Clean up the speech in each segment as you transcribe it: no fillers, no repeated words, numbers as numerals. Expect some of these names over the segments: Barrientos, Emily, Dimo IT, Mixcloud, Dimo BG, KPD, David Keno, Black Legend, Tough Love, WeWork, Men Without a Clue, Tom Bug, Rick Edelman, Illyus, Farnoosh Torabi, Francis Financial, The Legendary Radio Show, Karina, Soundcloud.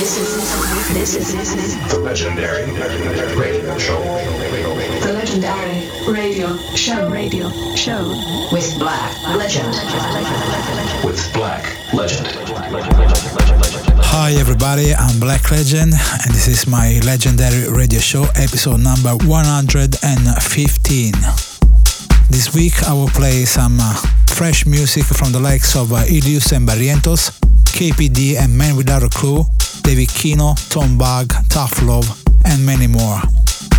This is the legendary radio show. The legendary radio show with Black Legend. With Black Legend. Hi everybody, I'm Black Legend and this is my legendary radio show episode number 115. This week I will play some fresh music from the likes of Illyus and Barrientos, KPD and Men Without a Clue, David Keno, Tom Bug, Tough Love and many more.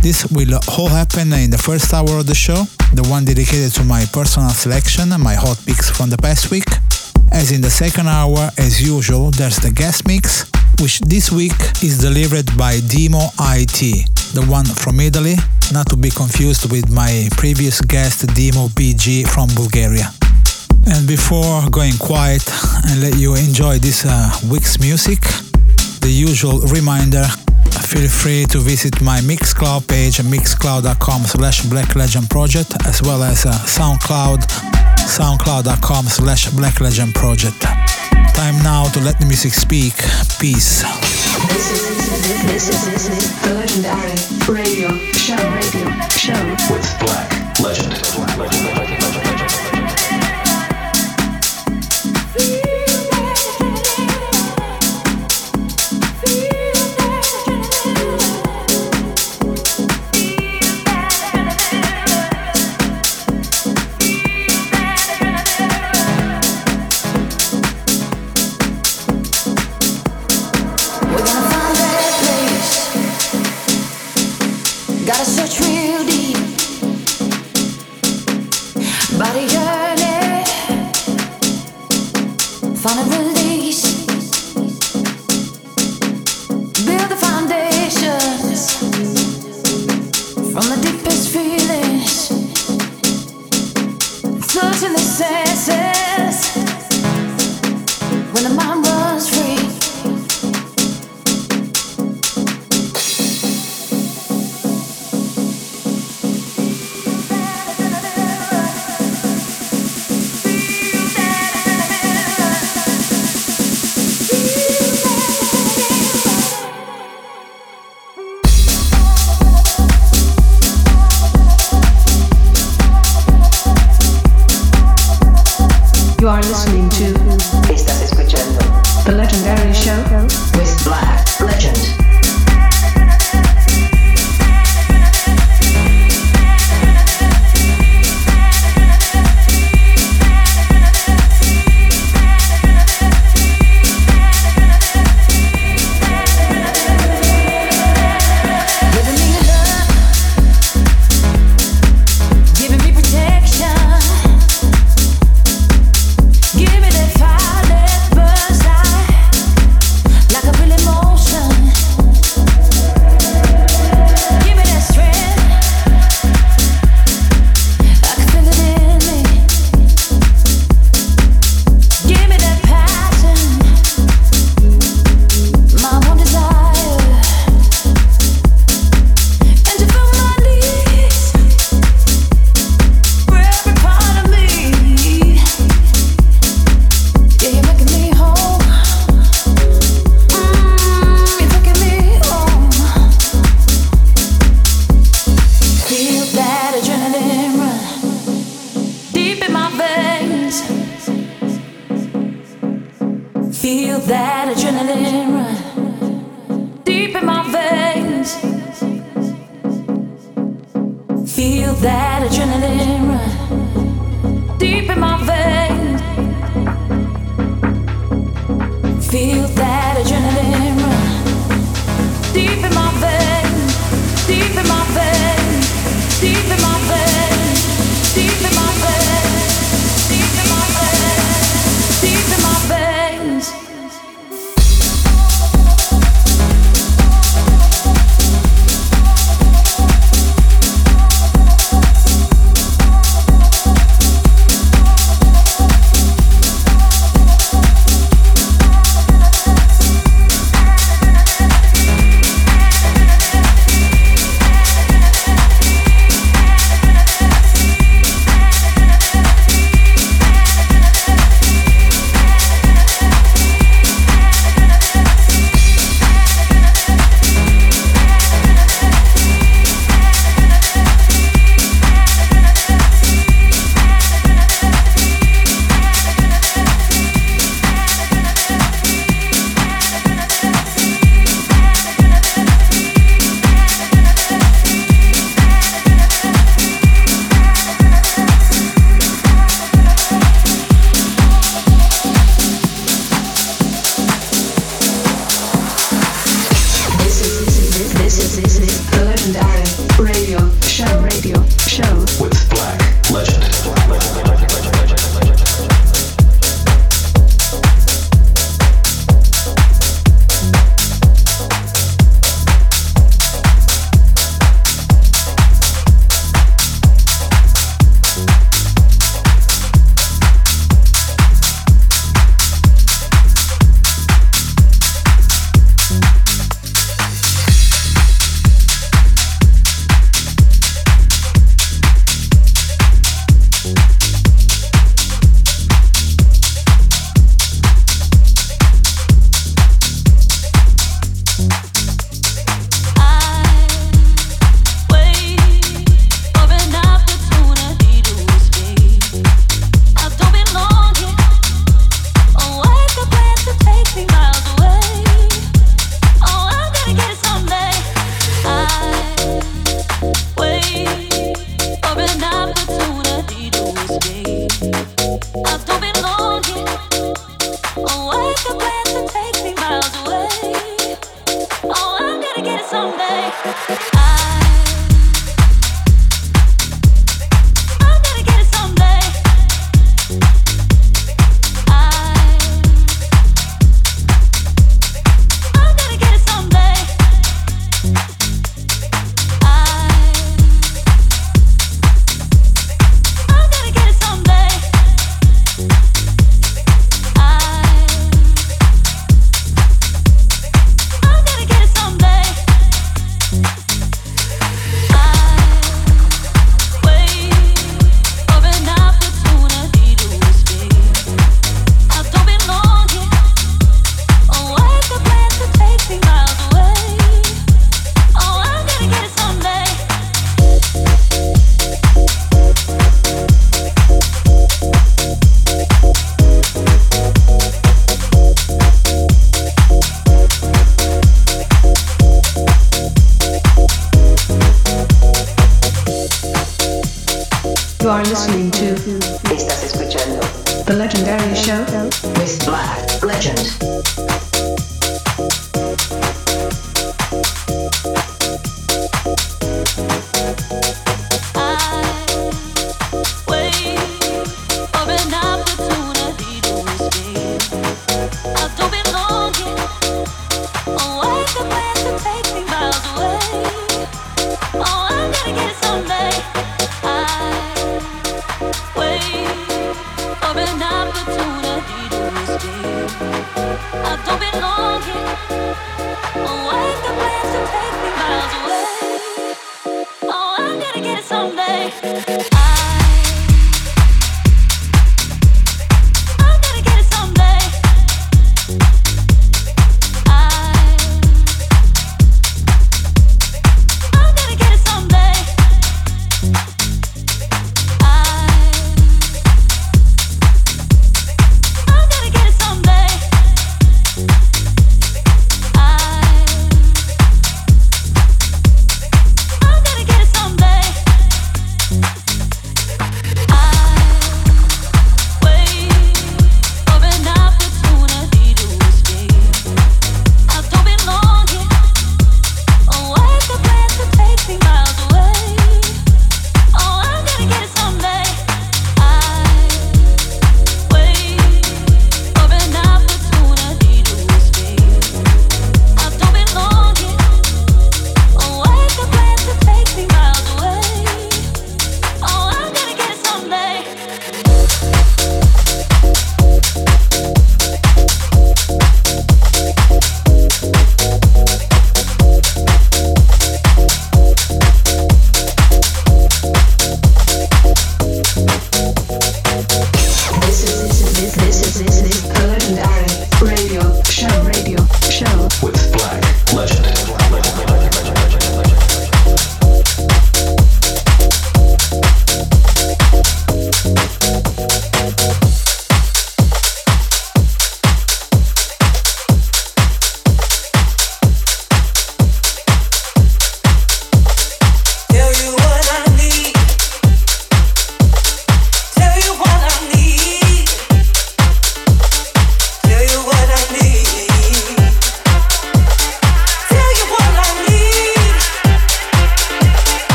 This will all happen in the first hour of the show, the one dedicated to my personal selection and my hot picks from the past week. As in the second hour, as usual, there's the guest mix, which this week is delivered by Dimo IT, the one from Italy, not to be confused with my previous guest Dimo BG from Bulgaria. And before going quiet and let you enjoy this week's music, the usual reminder, feel free to visit my Mixcloud page, mixcloud.com/blacklegendproject, as well as Soundcloud, soundcloud.com/blacklegendproject. Time now to let the music speak. Peace. This is the legendary radio show with Black Legend.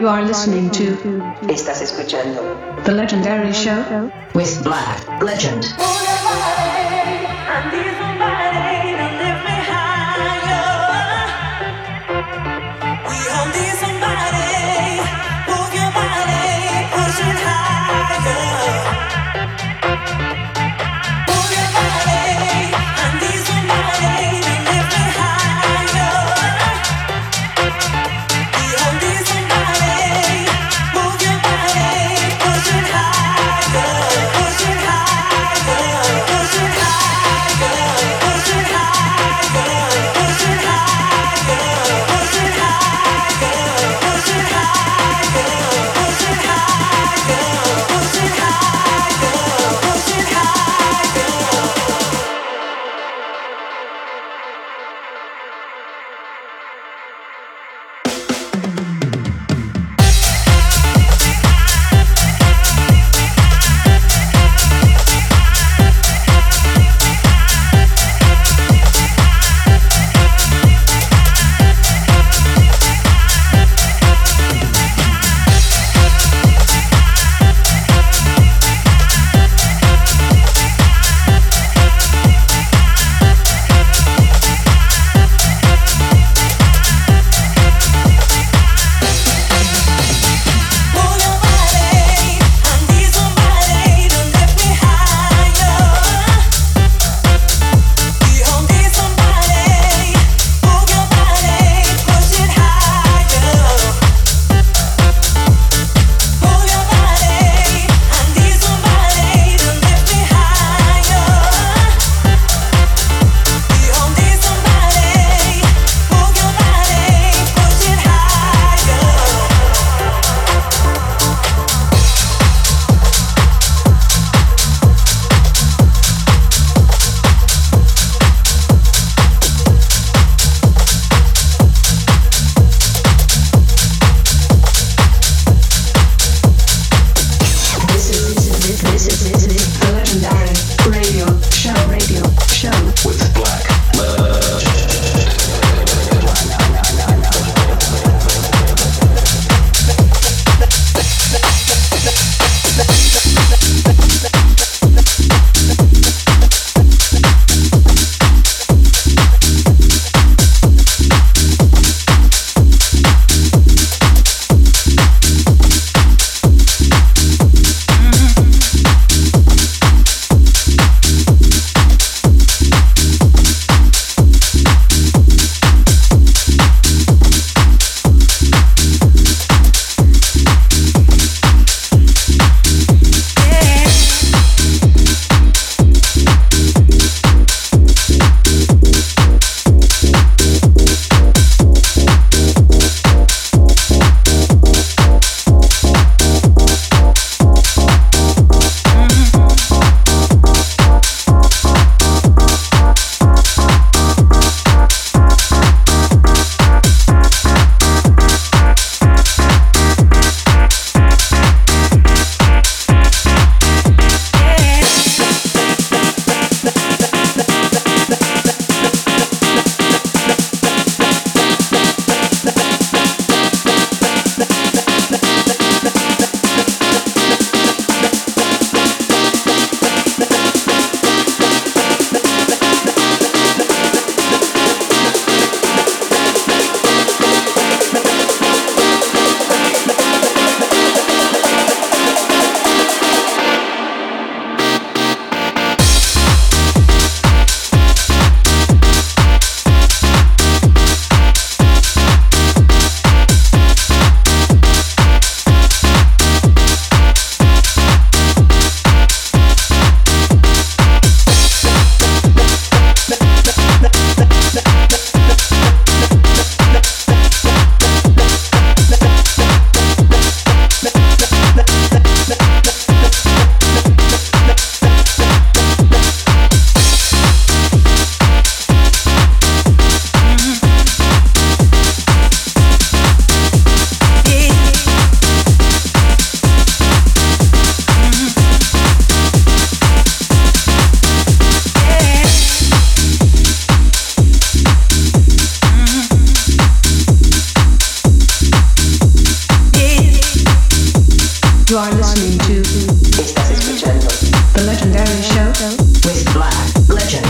You are listening to. Estás escuchando. The Legendary Show with Black Legend. Yeah. Barrientos with Black Legend.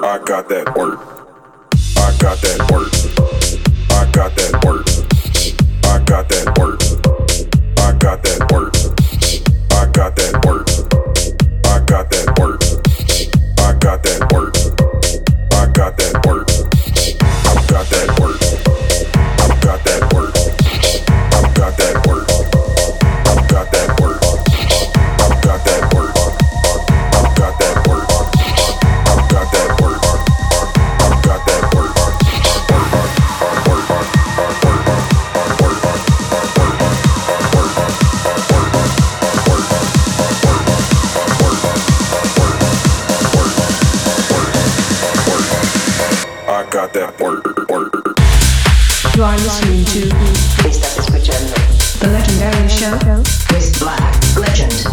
I got that work. that work. You are listening to The Legendary Show with Black Legend.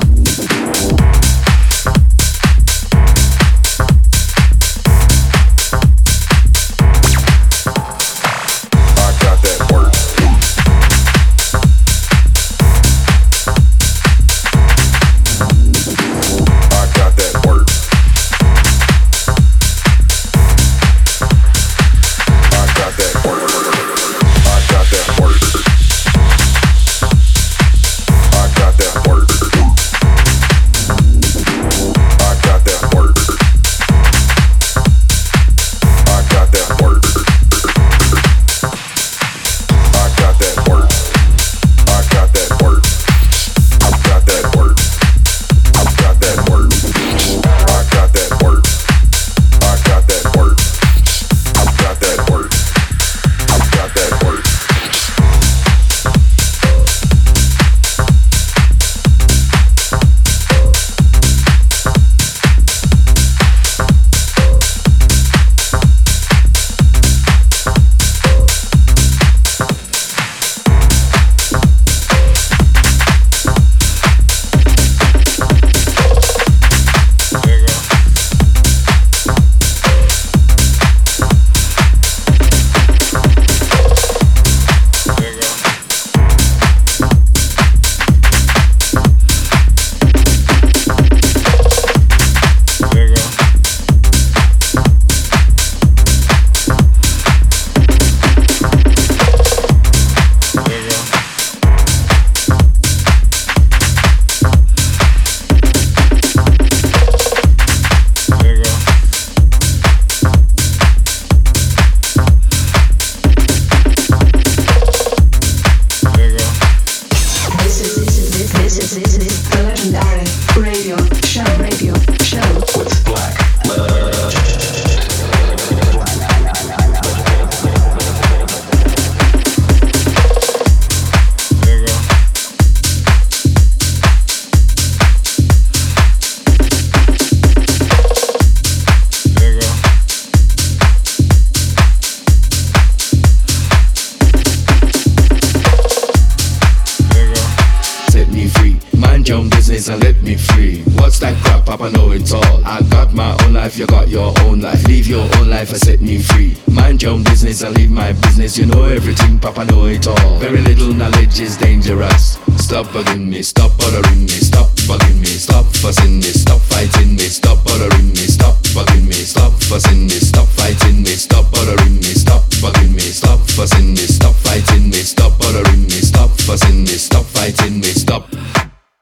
You know everything, Papa know it all. Very little knowledge is dangerous. Stop bugging me, stop bothering me, stop bugging me, stop fussing me, stop fighting me, stop bothering me, stop bugging me, stop fussing me, stop fighting me, stop bothering me, stop bugging me, stop fussing me, stop fighting me, stop bothering me, stop fussing me, stop fighting me, stop.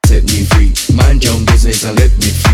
Set me free, mind your own business and let me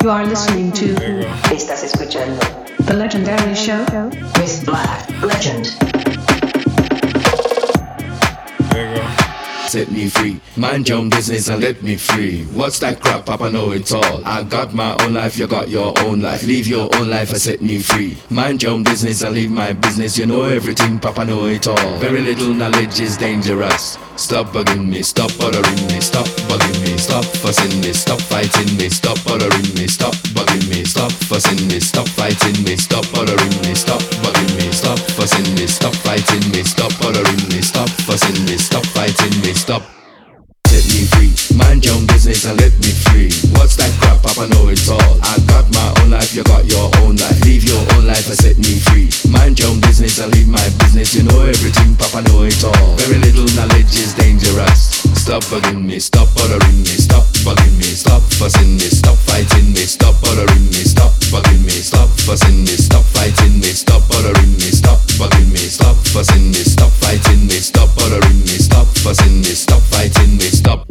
You are listening to The Legendary Show with Black Legend. There you go. set me free. Mind your own business and let me free. What's that crap, Papa know it all. I got my own life, you got your own life. Leave your own life and set me free. Mind your own business and leave my business. You know everything, Papa know it all. Very little knowledge is dangerous. Stop bugging me, stop bothering me, stop bugging me, stop fussing me, stop fighting me, stop bothering me, stop bugging me, stop fussing me, stop fighting me, stop bothering me, stop bugging me, stop fussing me, stop fighting me, stop bothering me, stop fussing me, stop fighting me, stop. Set me free, mind your own business and let me free. What's that crap, Papa know it all. I got my own life, you got your own life. Leave your own life and set me free. Mind your own business and leave my business. You know everything, Papa know it all. Very little knowledge is dangerous. Stop bugging me, stop bothering me, stop bugging me, stop fussing me, stop fighting me, stop bothering me, stop bugging me, stop fussing me, stop fighting me, stop bothering me, stop bugging me, stop fussing me, stop fighting me, stop bothering me, stop fussing me, stop fighting me, stop.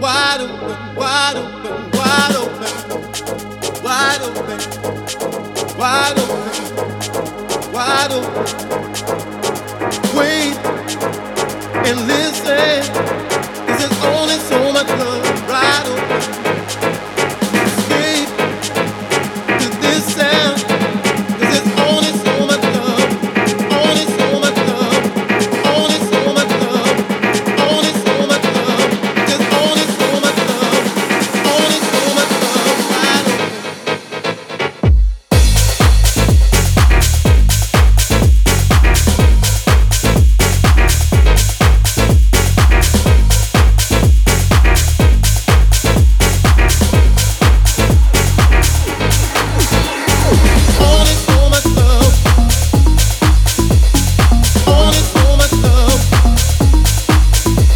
Wide open, wide open, wide open, wide open. battle. Wait and listen, 'cause there's only so much love to rattle. Escape to this sound, 'cause there's only so much love, only so much love, only so much love, only so much love, there's only so much love to rattle.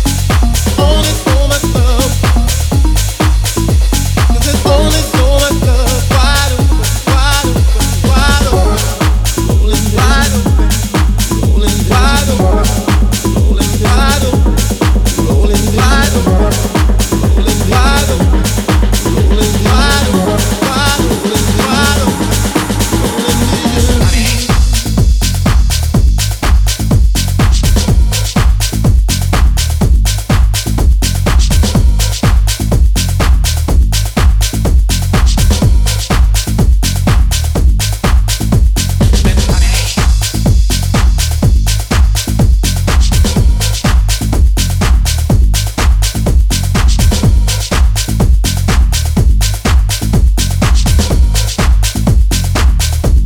This is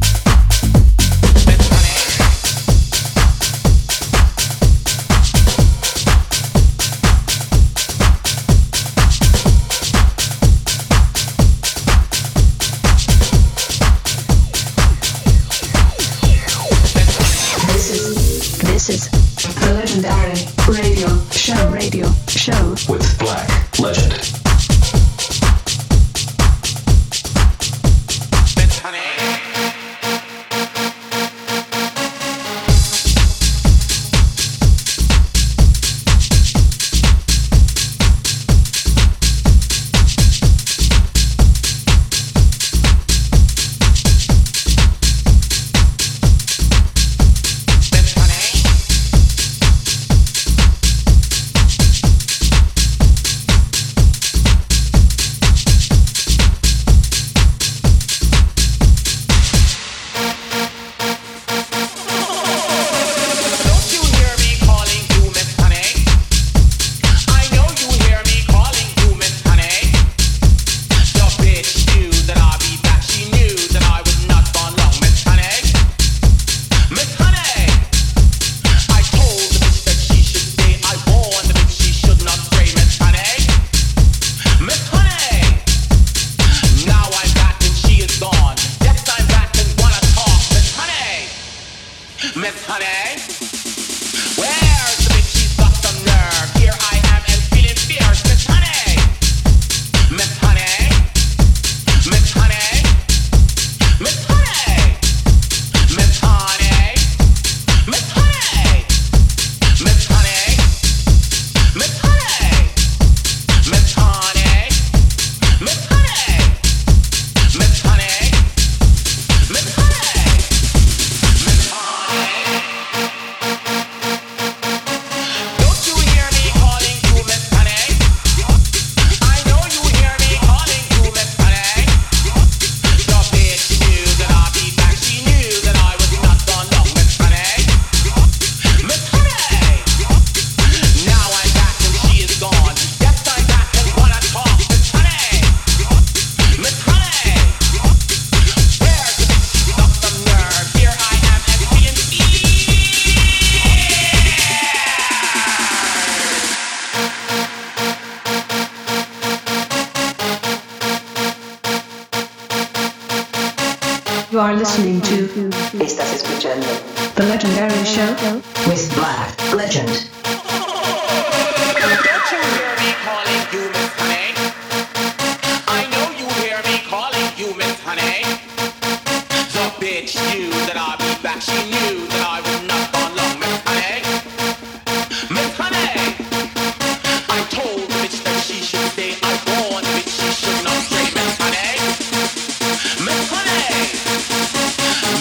the legendary radio show with Black Legend.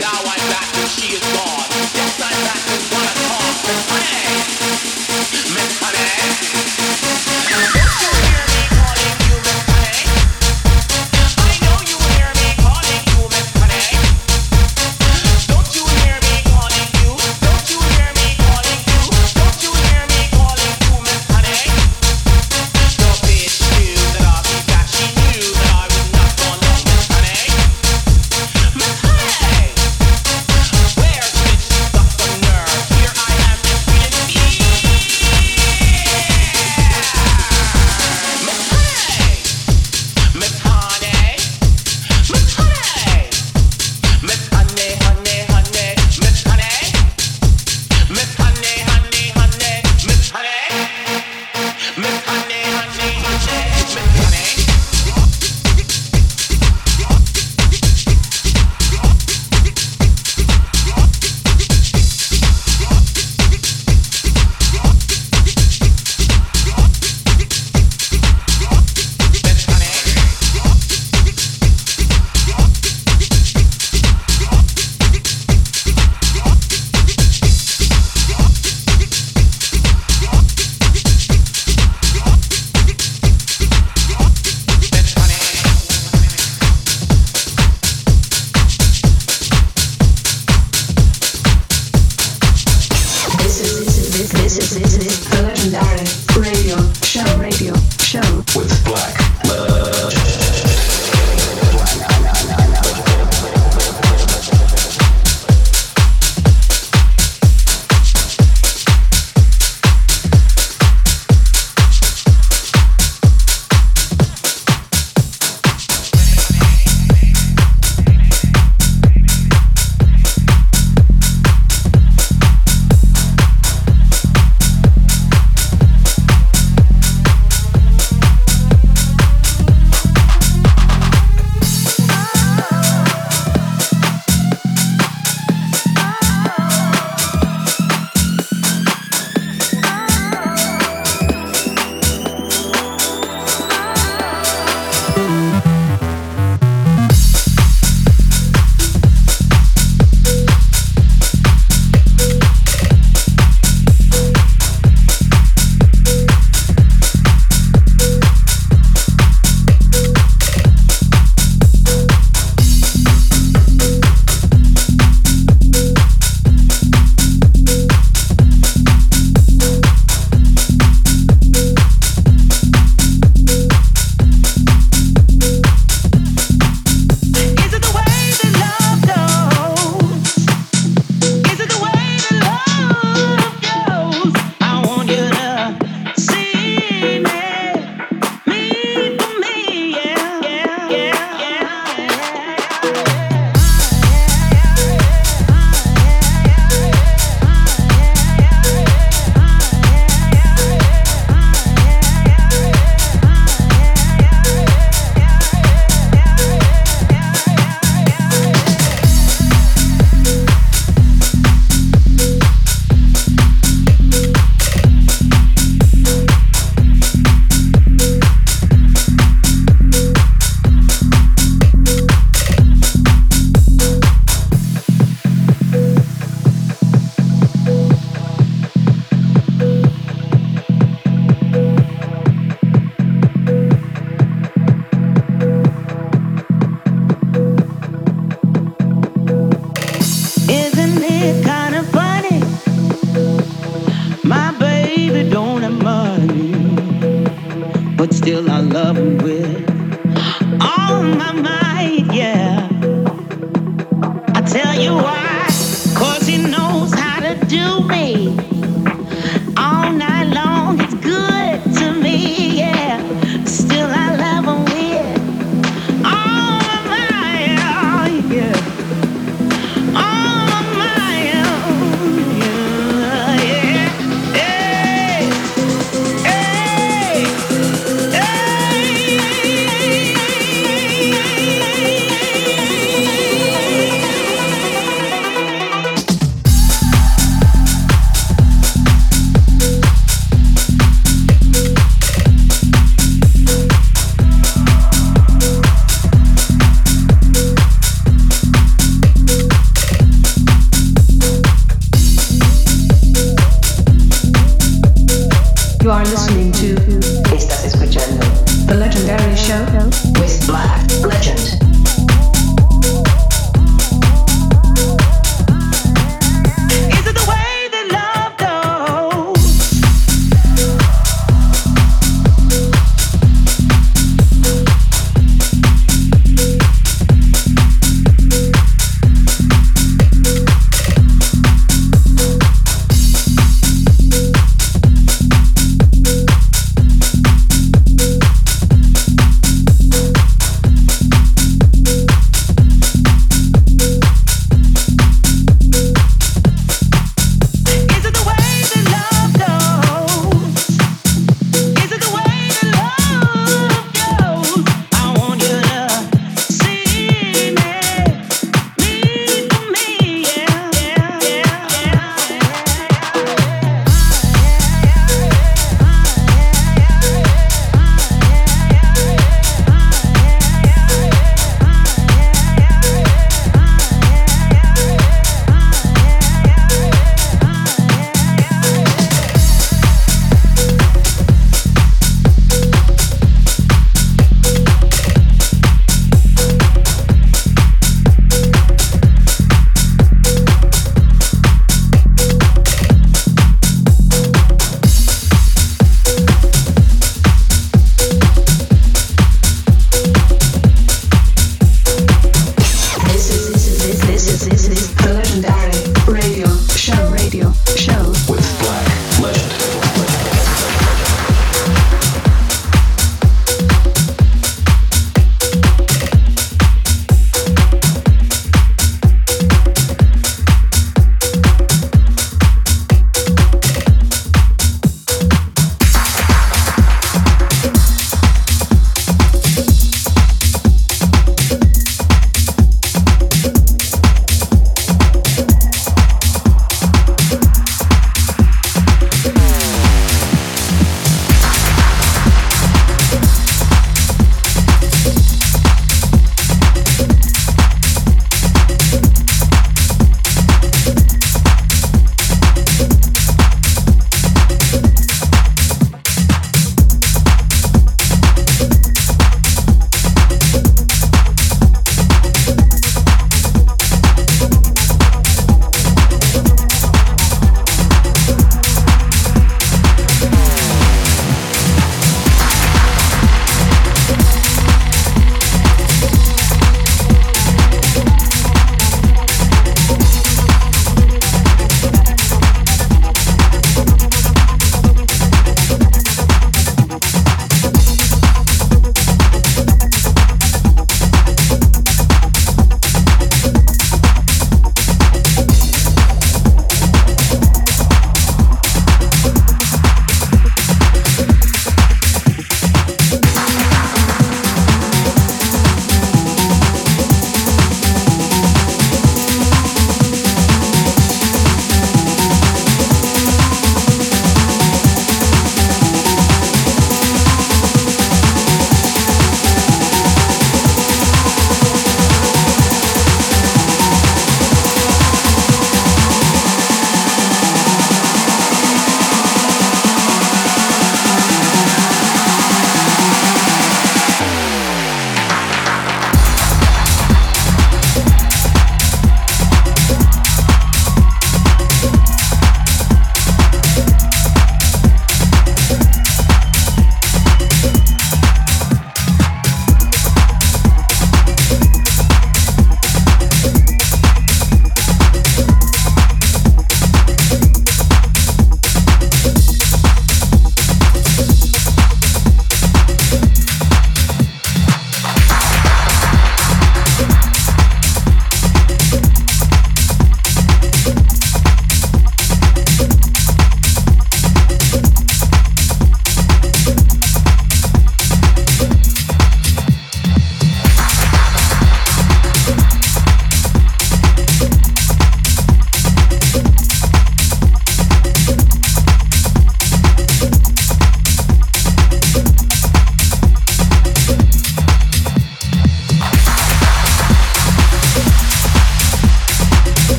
Now I'm back and she is gone.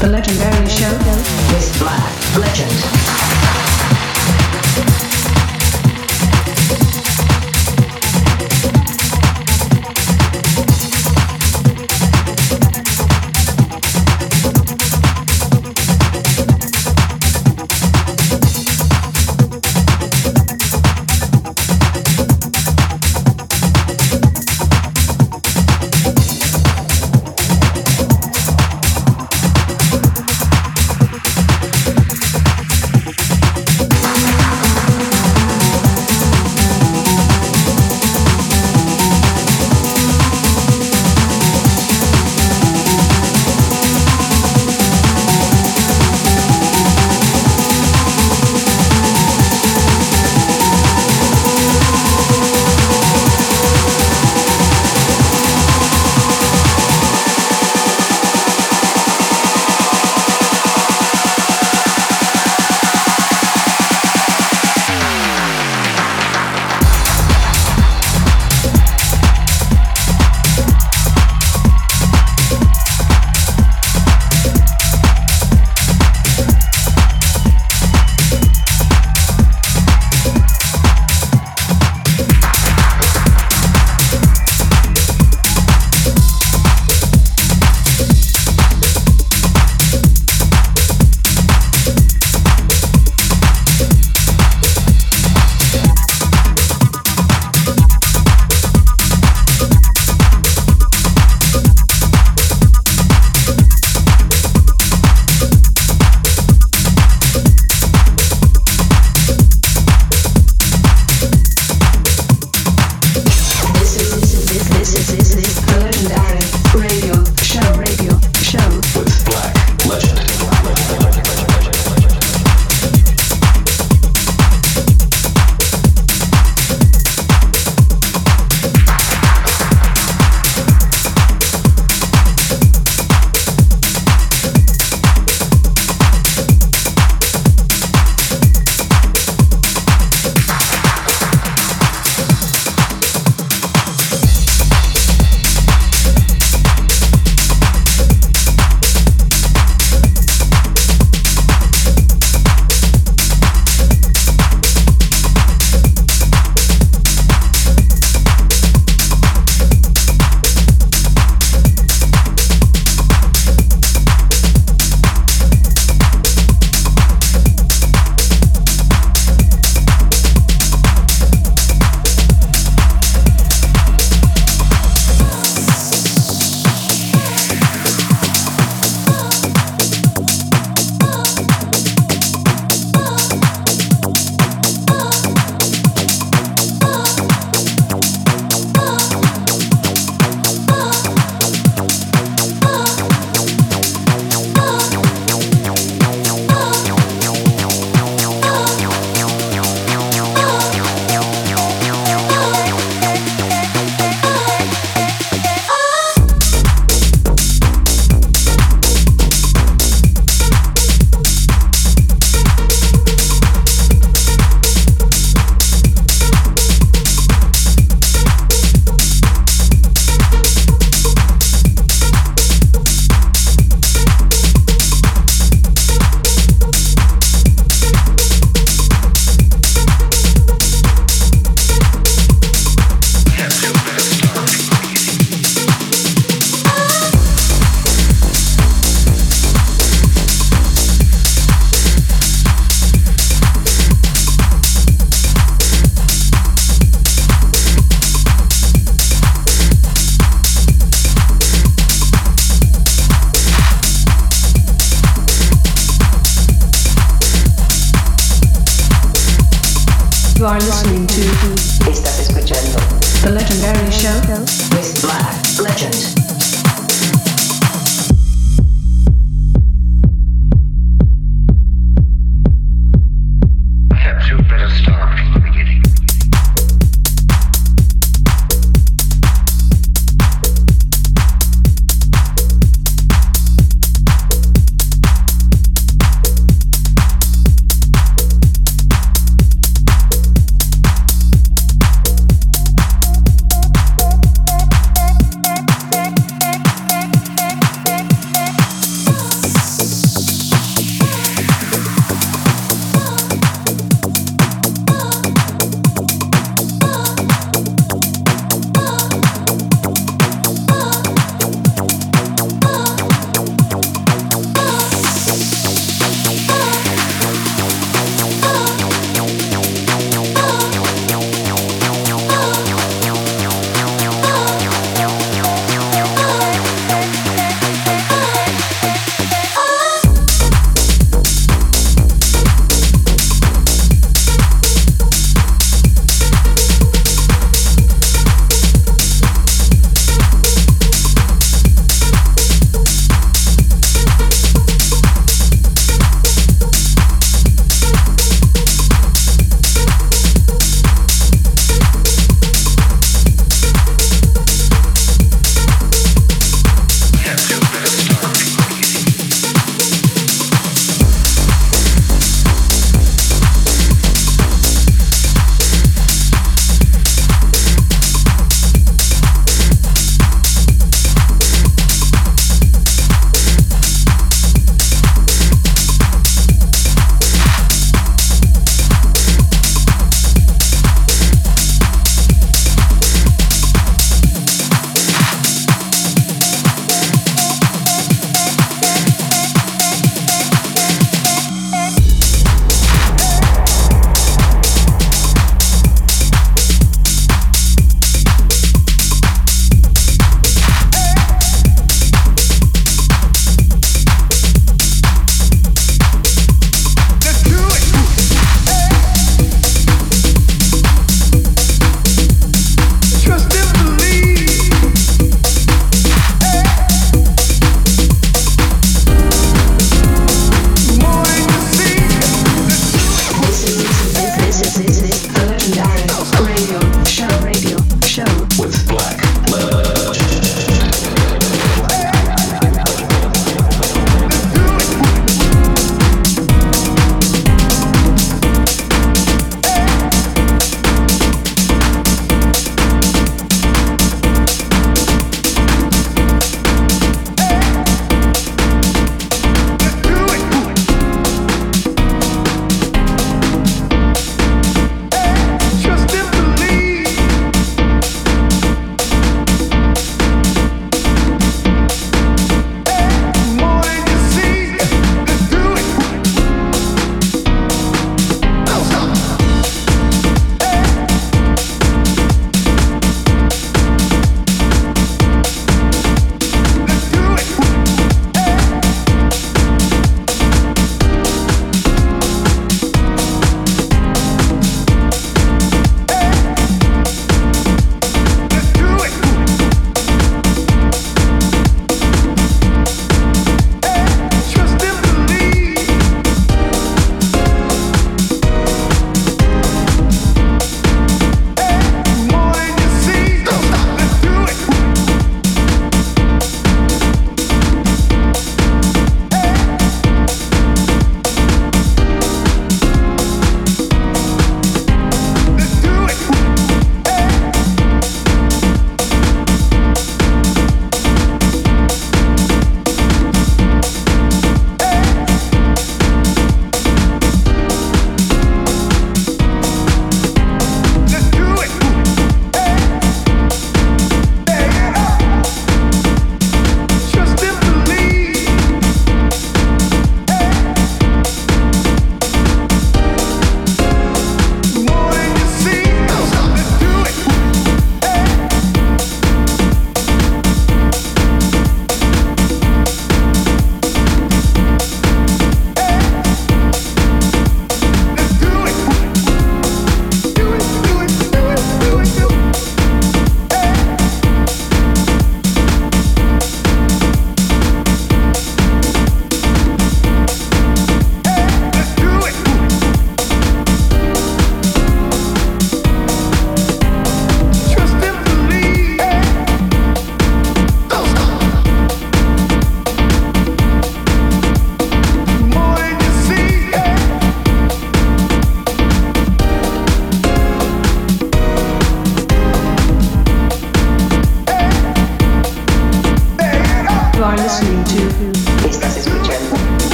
The legendary show with Black Legend.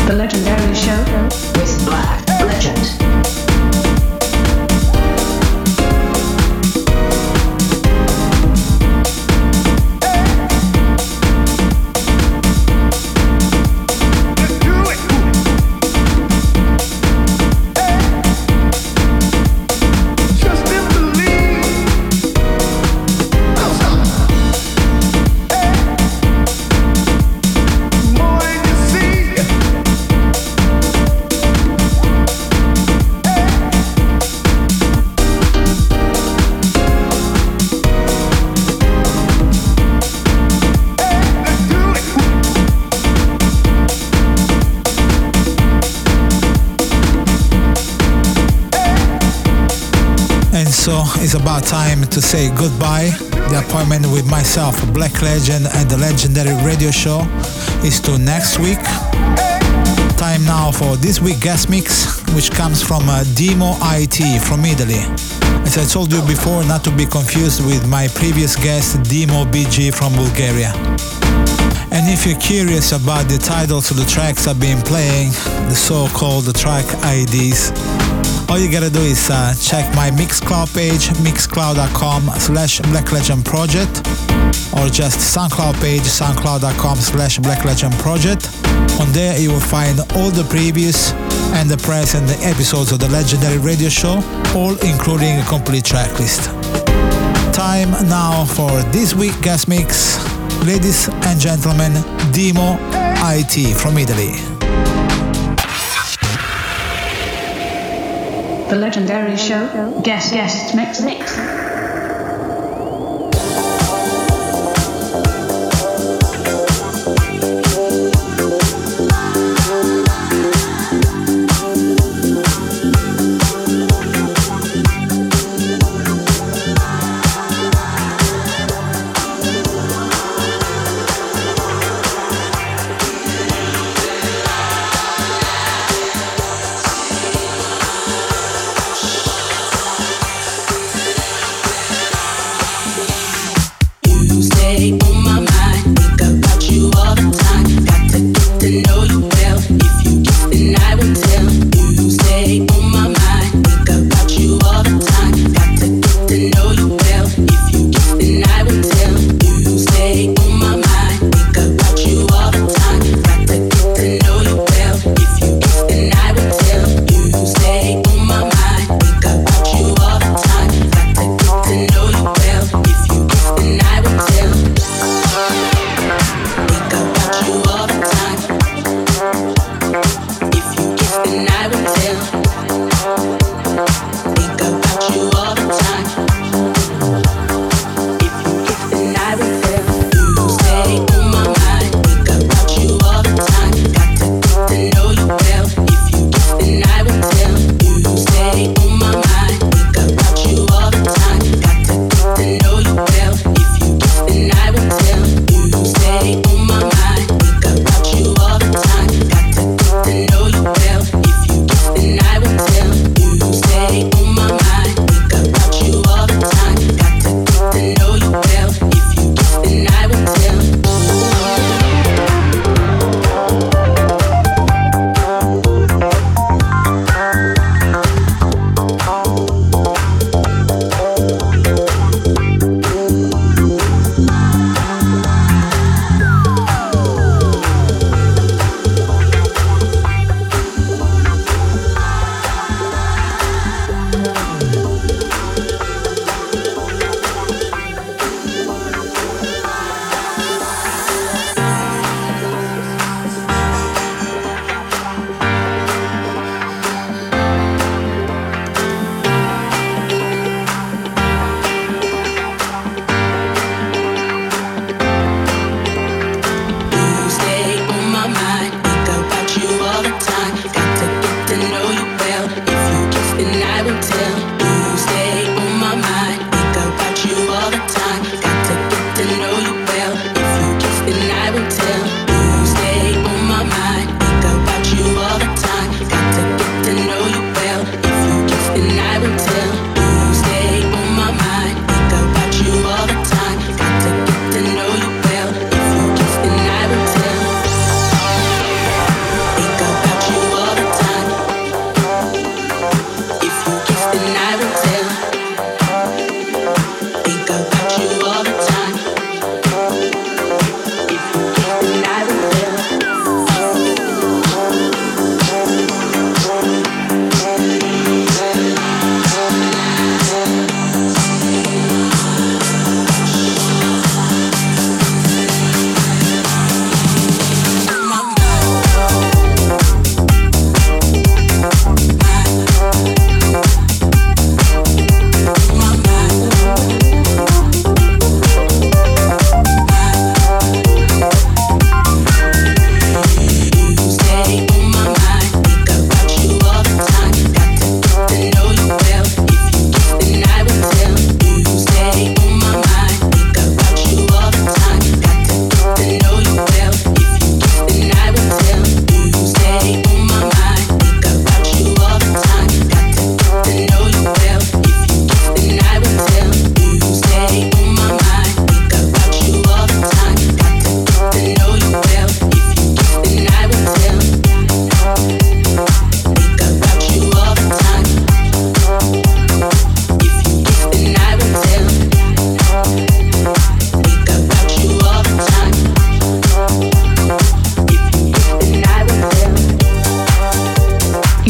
The legendary show with Black Legend. It's about time to say goodbye. The appointment with myself, Black Legend, and the legendary radio show is to next week. Time now for this week's guest mix, which comes from Dimo IT from Italy. As I told you before, not to be confused with my previous guest, Dimo BG from Bulgaria. And if you're curious about the titles of the tracks I've been playing, the so-called track IDs, all you gotta do is check my Mixcloud page, mixcloud.com/blacklegendproject, or just Soundcloud page, soundcloud.com/blacklegendproject. On there you will find all the previous and the present episodes of the legendary radio show, all including a complete tracklist. Time now for this week's guest mix. Ladies and gentlemen, Dimo IT from Italy. The legendary show, guest mix.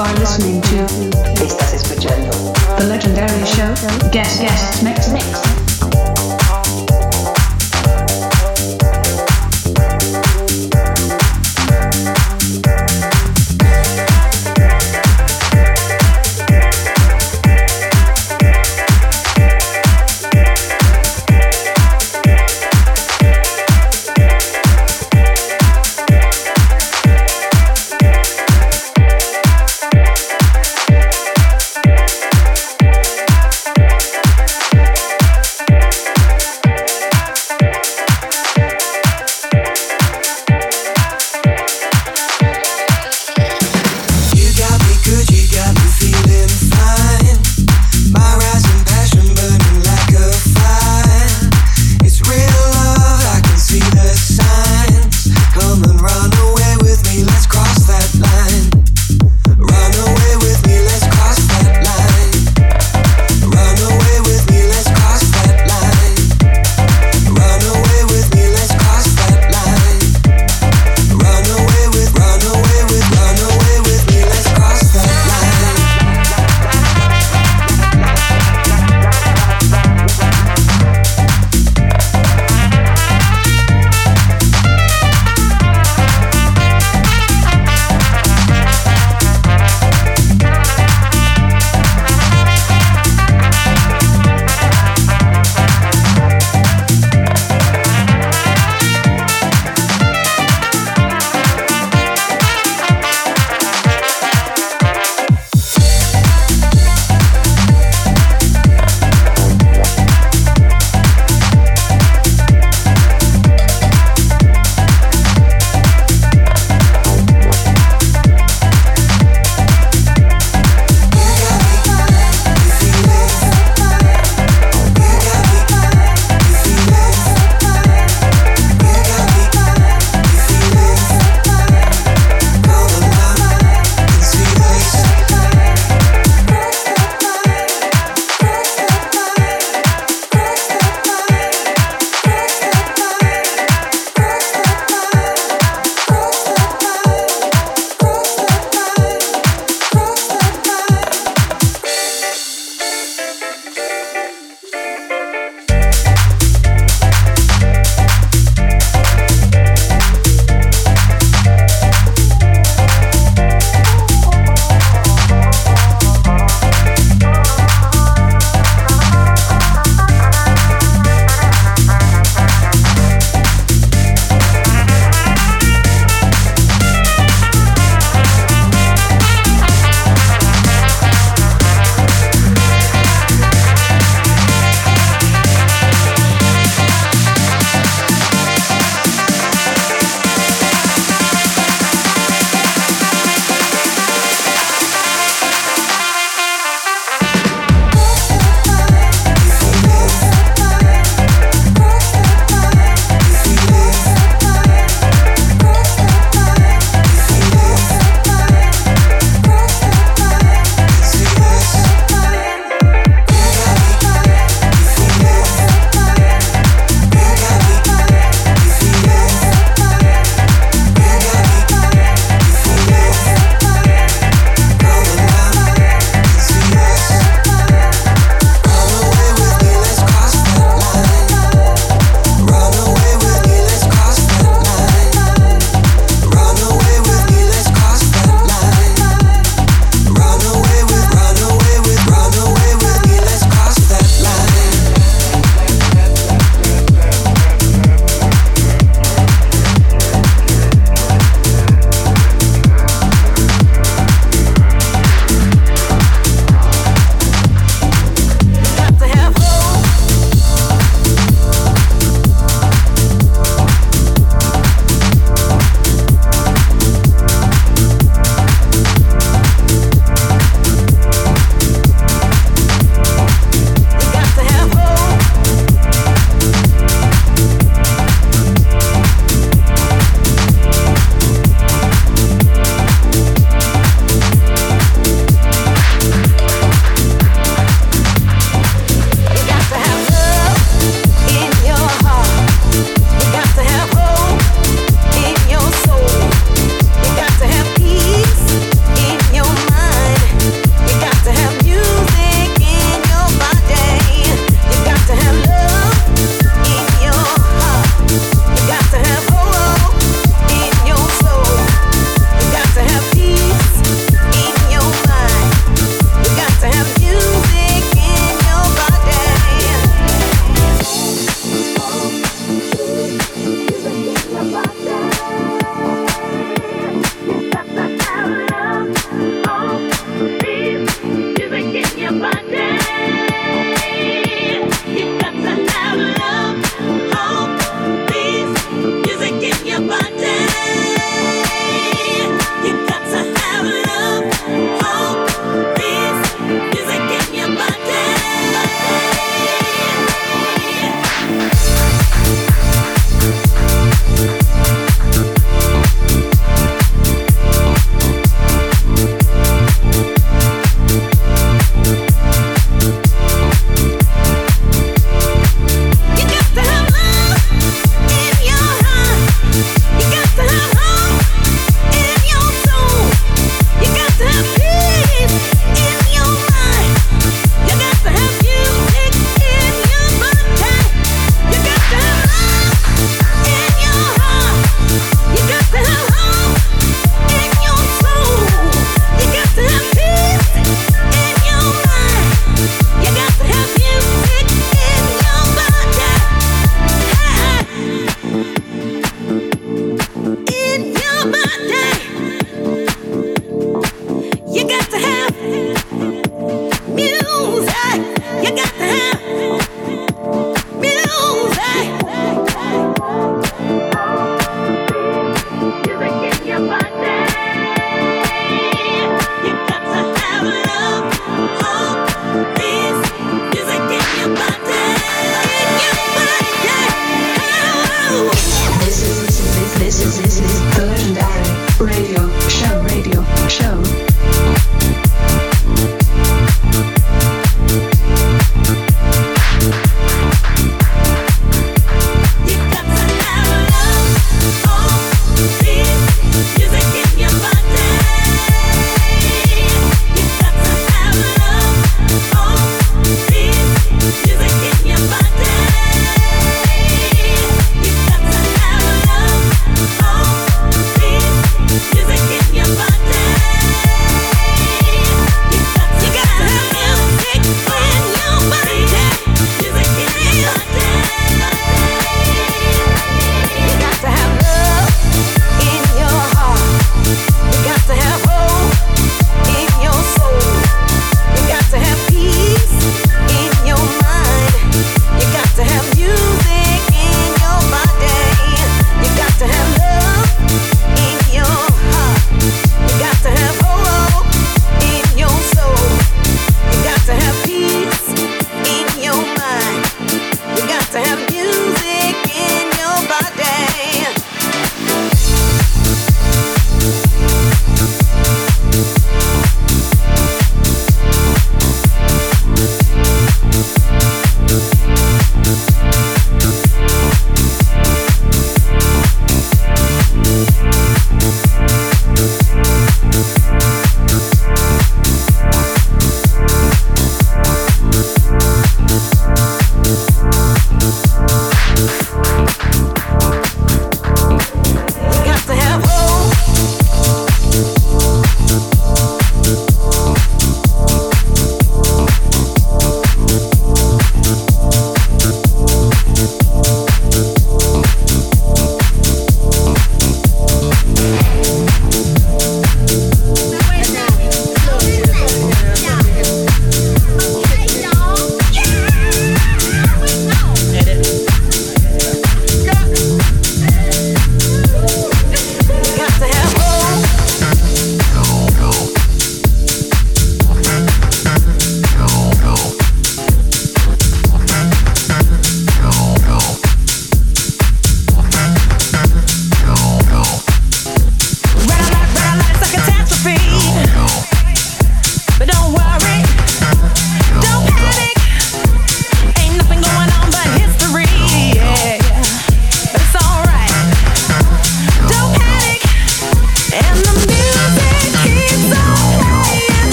You are listening to The Legendary Show. Guest Mix.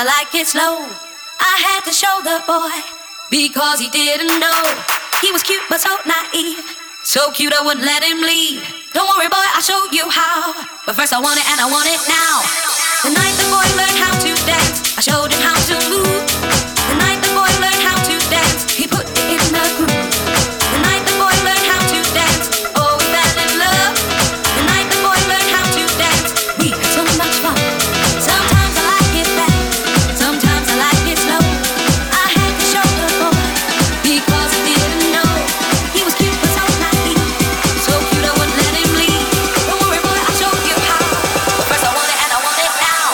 I like it slow. I had to show the boy, because he didn't know. He was cute but so naive, so cute I wouldn't let him leave. Don't worry boy, I'll show you how, but first I want it and I want it now. The night the boy learned how to dance, I showed him how to move. The night the boy learned how to dance, he put it in the groove. The night the boy learned how to dance, oh we fell in love. The night the boy learned how to dance, we had so much fun. Sometimes I like it fast, sometimes I like it slow. I had to show the boy, because he didn't know. He was cute but so naive, so cute I wouldn't let him leave. Don't worry boy, I'll show you how, but first I want it and I want it now.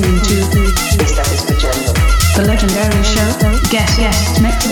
listening to the legendary show Guest Mix.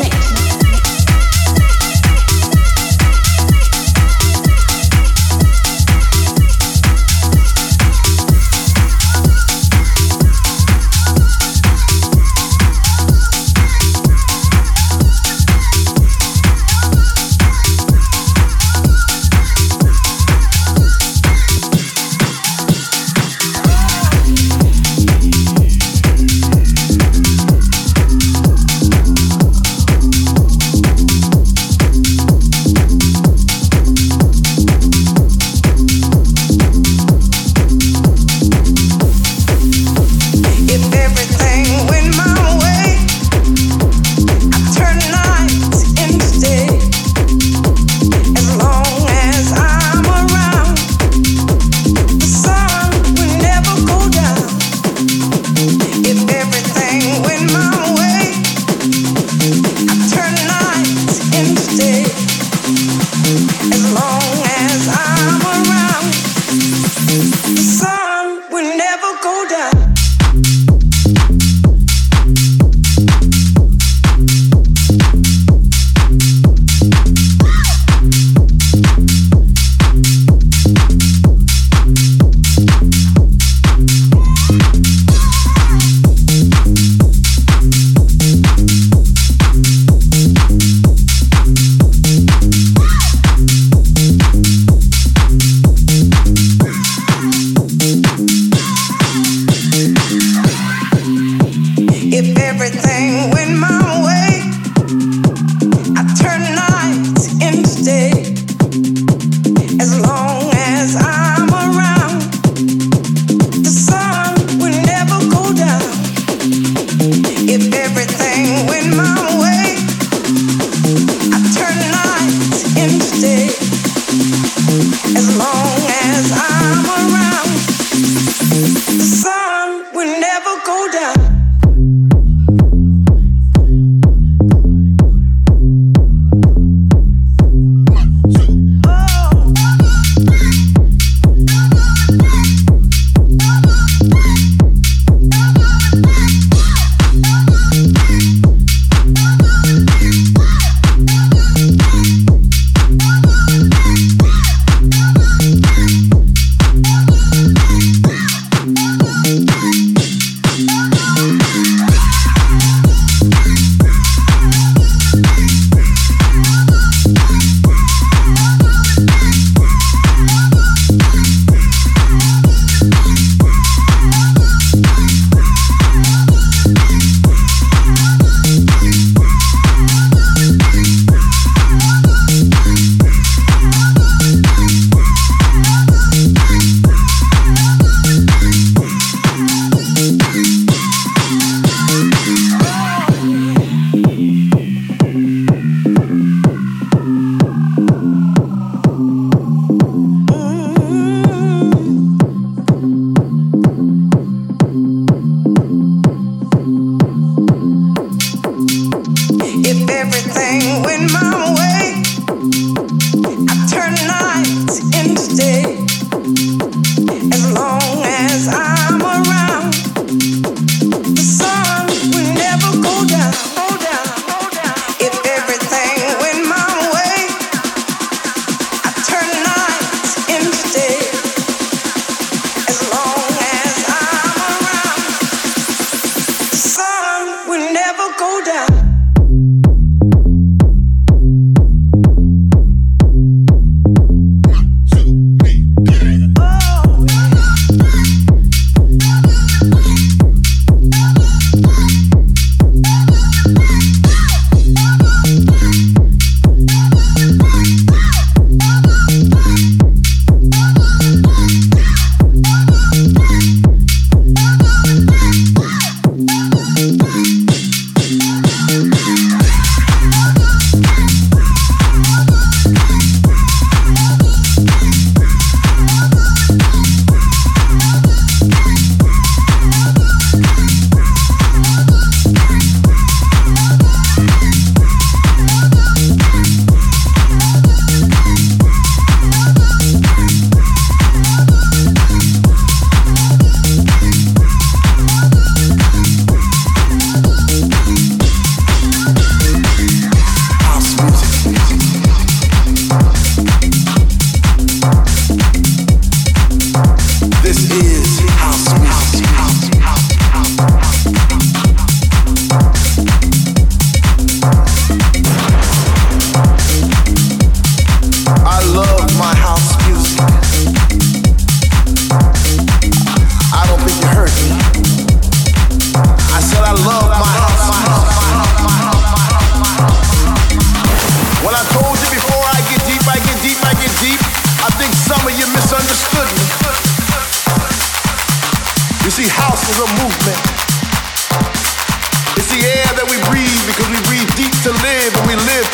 We'll never go down.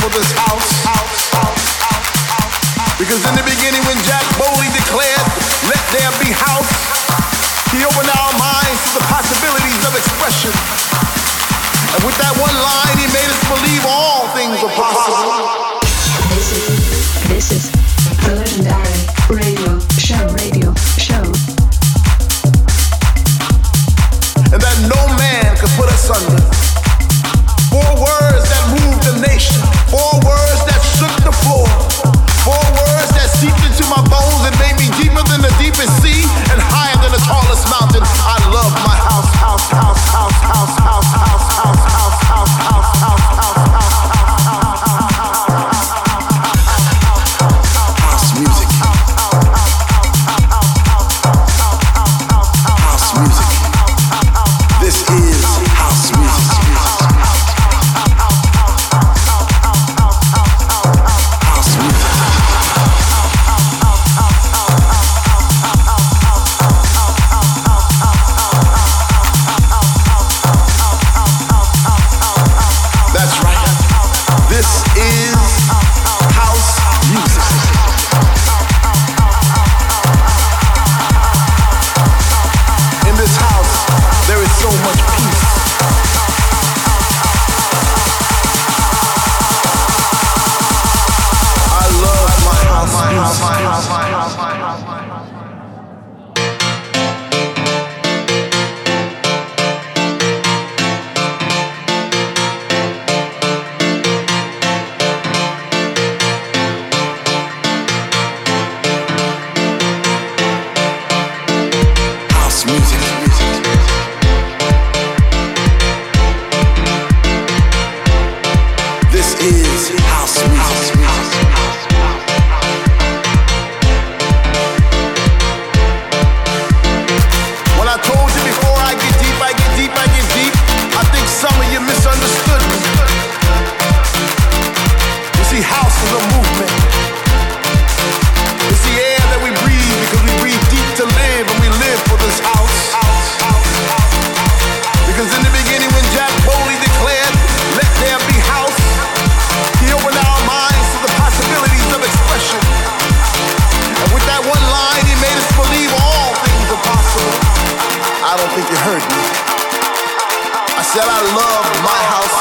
for this house. Because in the beginning when Jack boldly declared, let there be house, he opened our minds to the possibilities of expression. And with that one line, he made us believe all things are possible. This is the legendary radio show. And that no man could put us under. Four words that moved the nation. Four words that shook the floor. Four words that seeped into my bones and made me deeper than the deepest sea and higher than the tallest mountain. I love my house.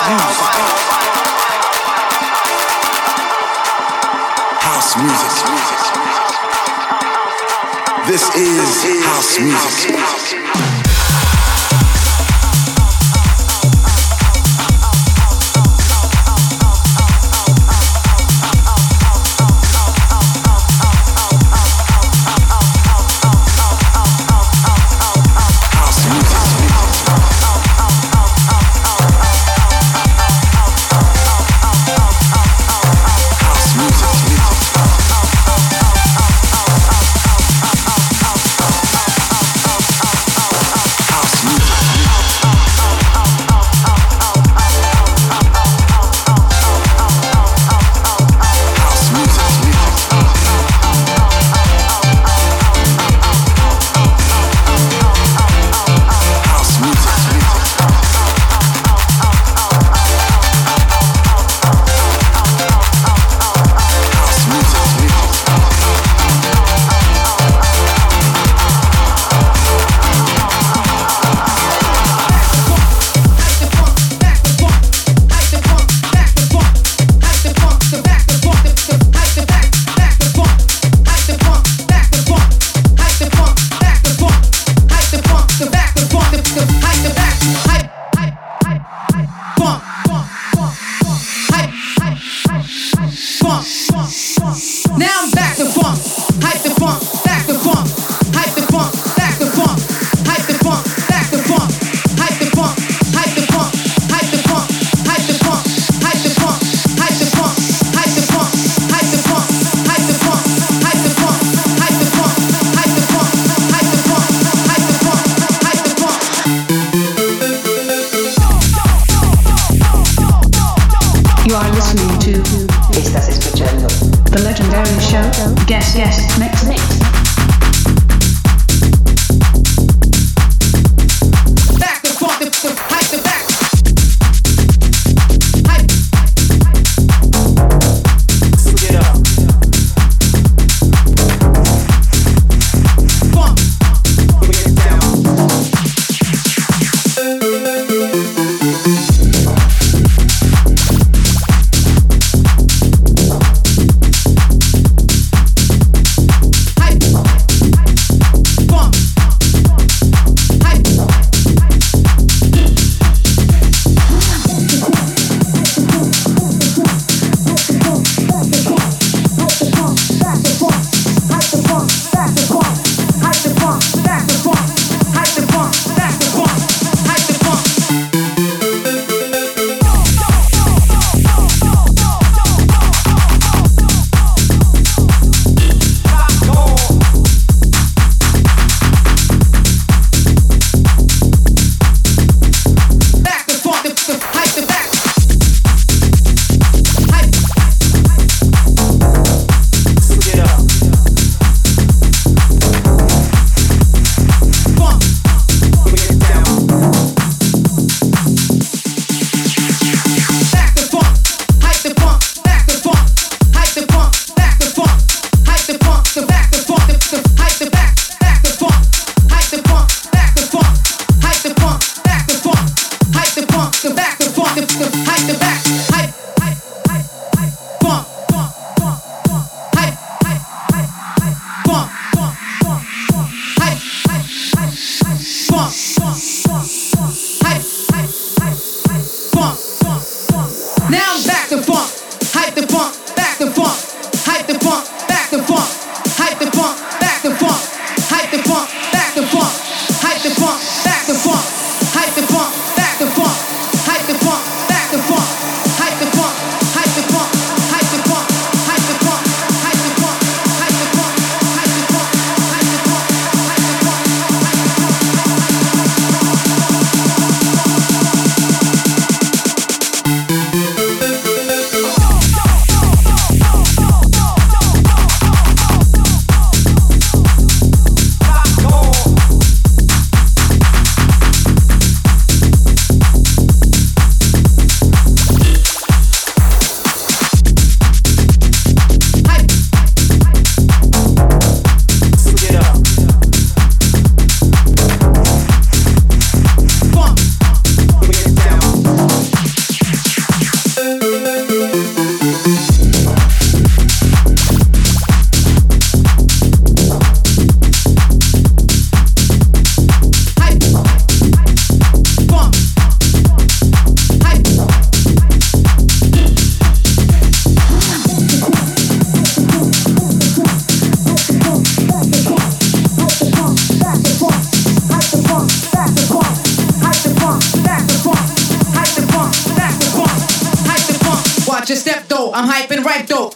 hype and ripe though.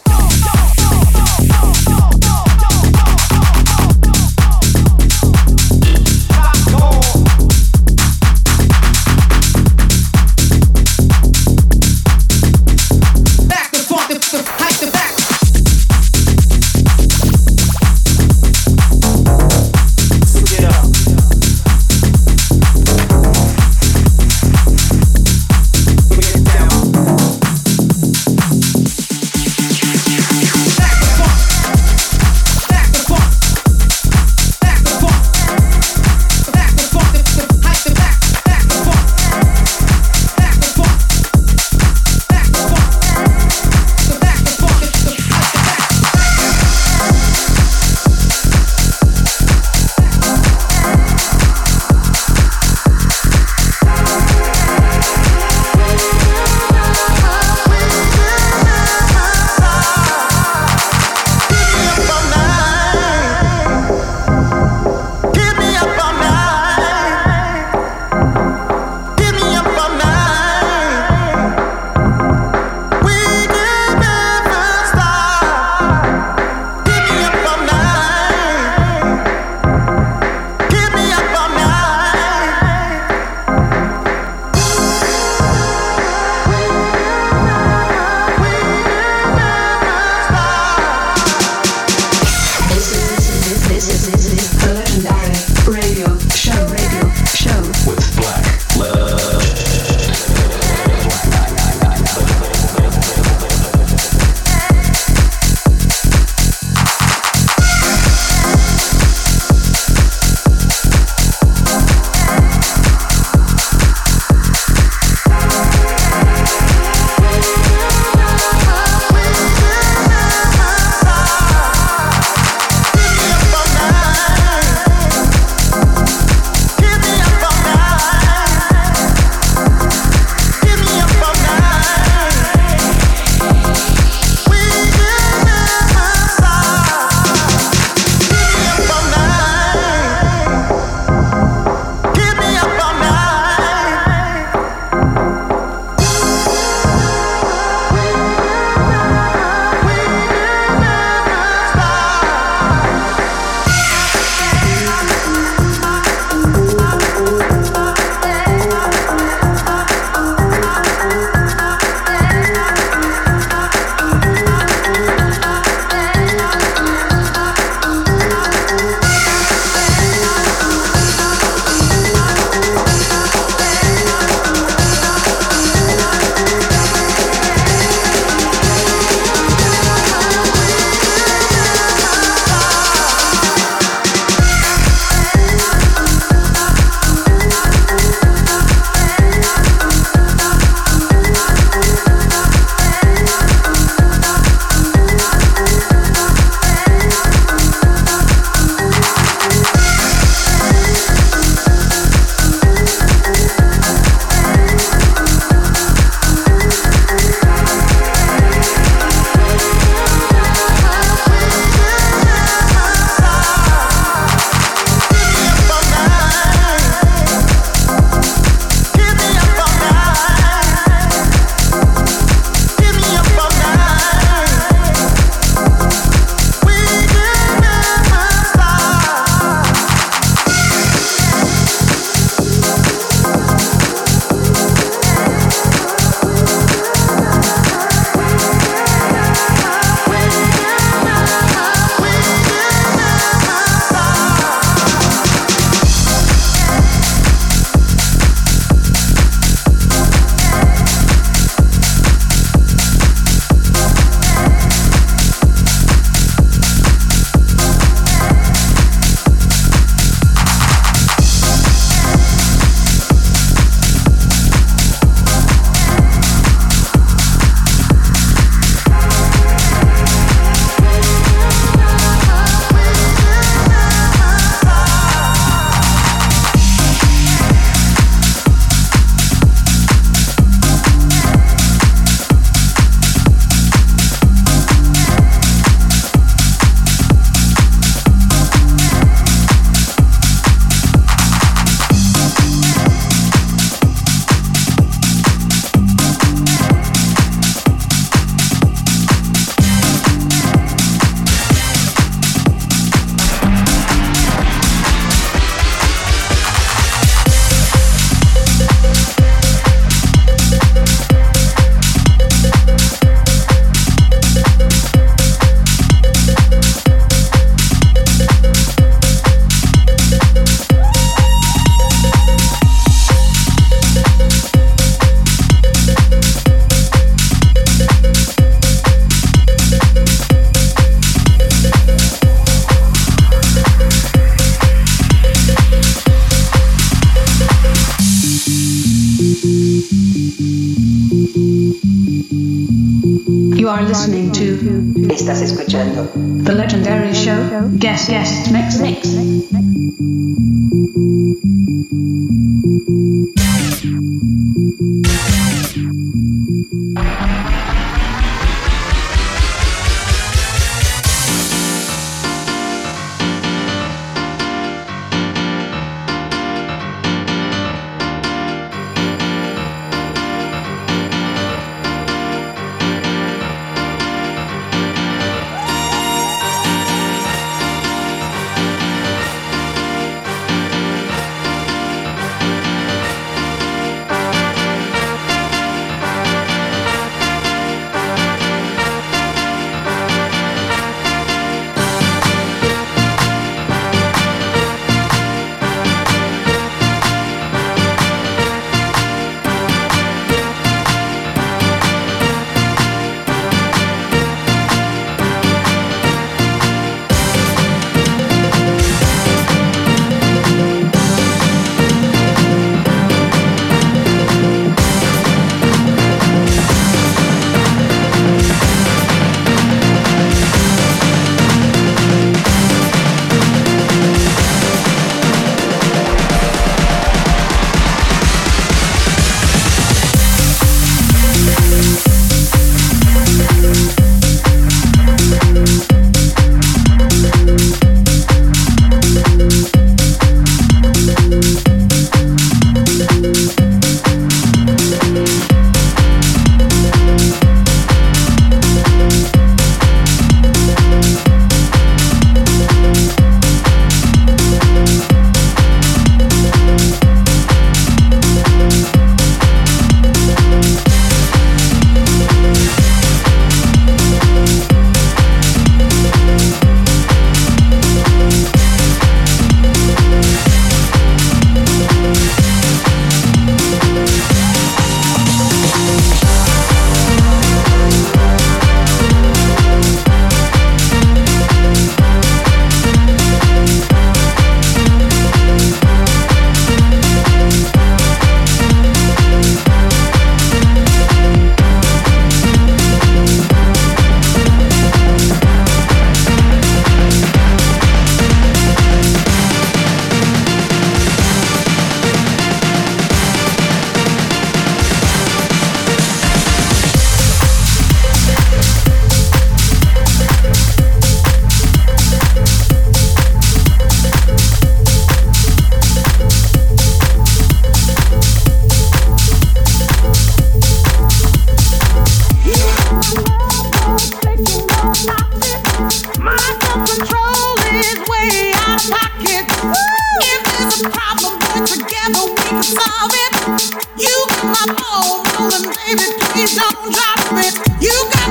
listening to. Estás escuchando the legendary show Guest Mix.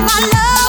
My love.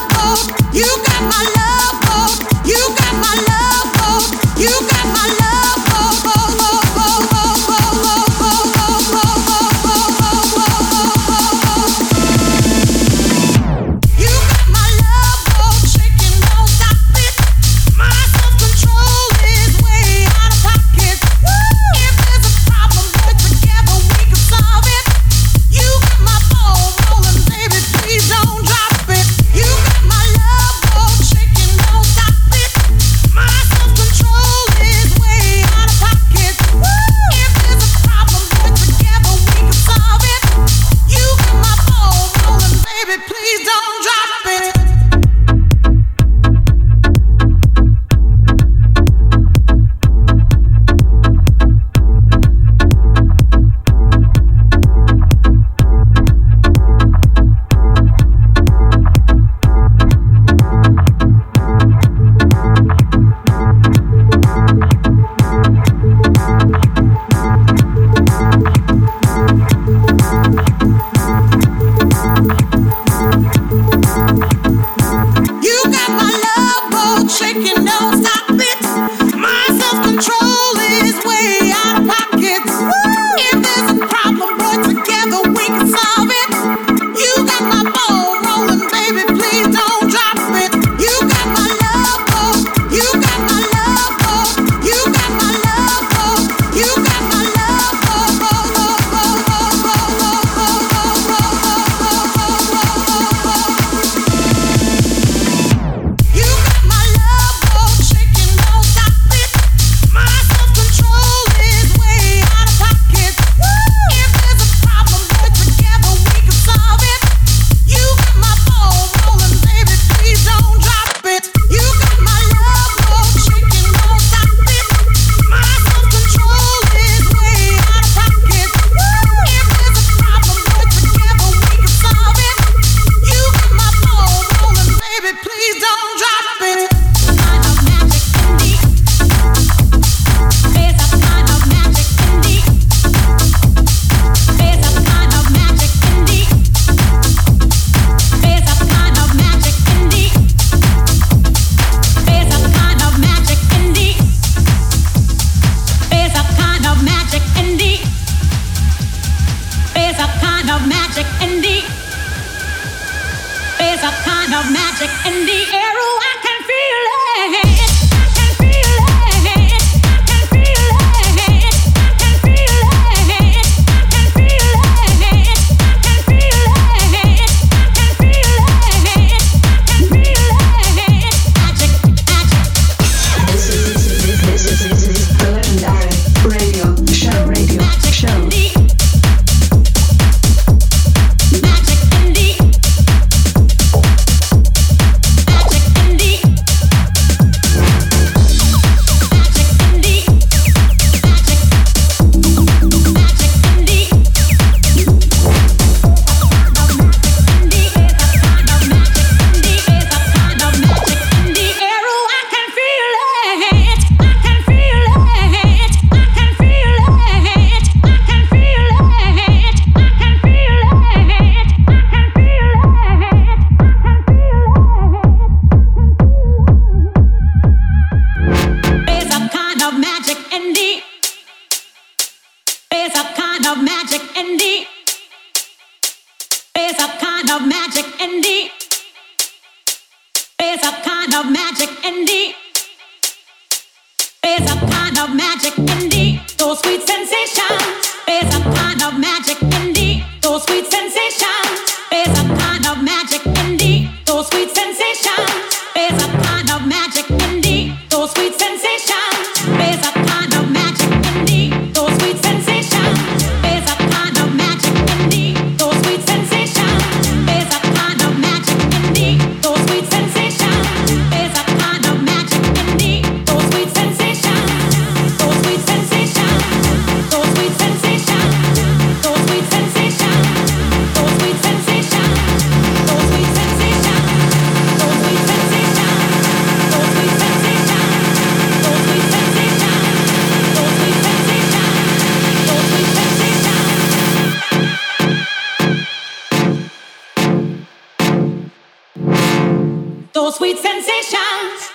Sweet sensations,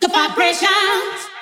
the vibrations.